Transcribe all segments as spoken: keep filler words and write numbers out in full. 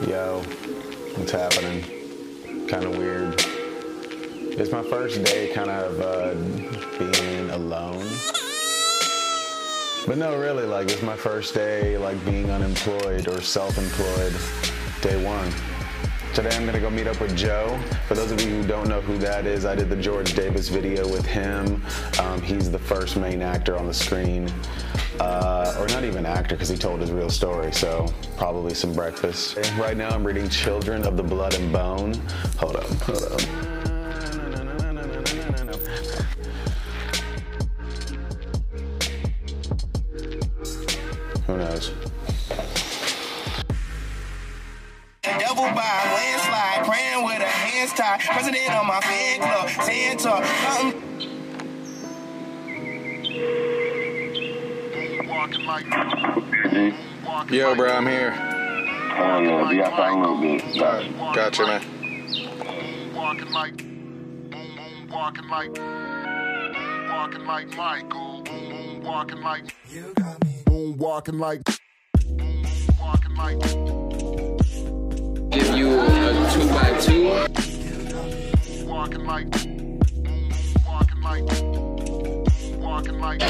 Yo, what's happening? Kind of weird. It's my first day kind of uh, being alone. But no, really, like, it's my first day, like, being unemployed or self-employed, day one. Today I'm gonna go meet up with Joe. For those of you who don't know who that is, I did the George Davis video with him. Um, he's the first main actor on the screen. Uh, or not even actor, because he told his real story, so probably some breakfast. Right now I'm reading Children of the Blood and Bone. Hold up, hold up. Who knows? Double by landslide, praying with a hands tied, president on my fan club, saying talk, something. Yo, bro, I'm here. I don't know, you got a little bit. Gotcha, man. Walking like, boom, boom, walking like, walking like Michael, boom, boom, walking like, you got me, boom, walking like, boom, walking like. Give you a two by two. Walking like, walking like, walking like.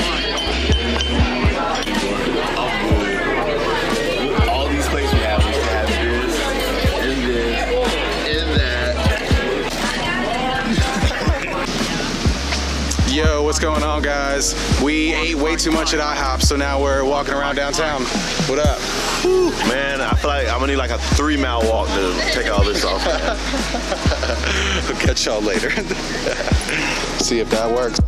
All these places we have, we have this, and this, and that. Yo, what's going on, guys? We ate way too much at I hop, so now we're walking around downtown. What up? Woo. Man, I feel like I'm gonna need like a three mile walk to take all this off. I'll catch y'all later. See if that works.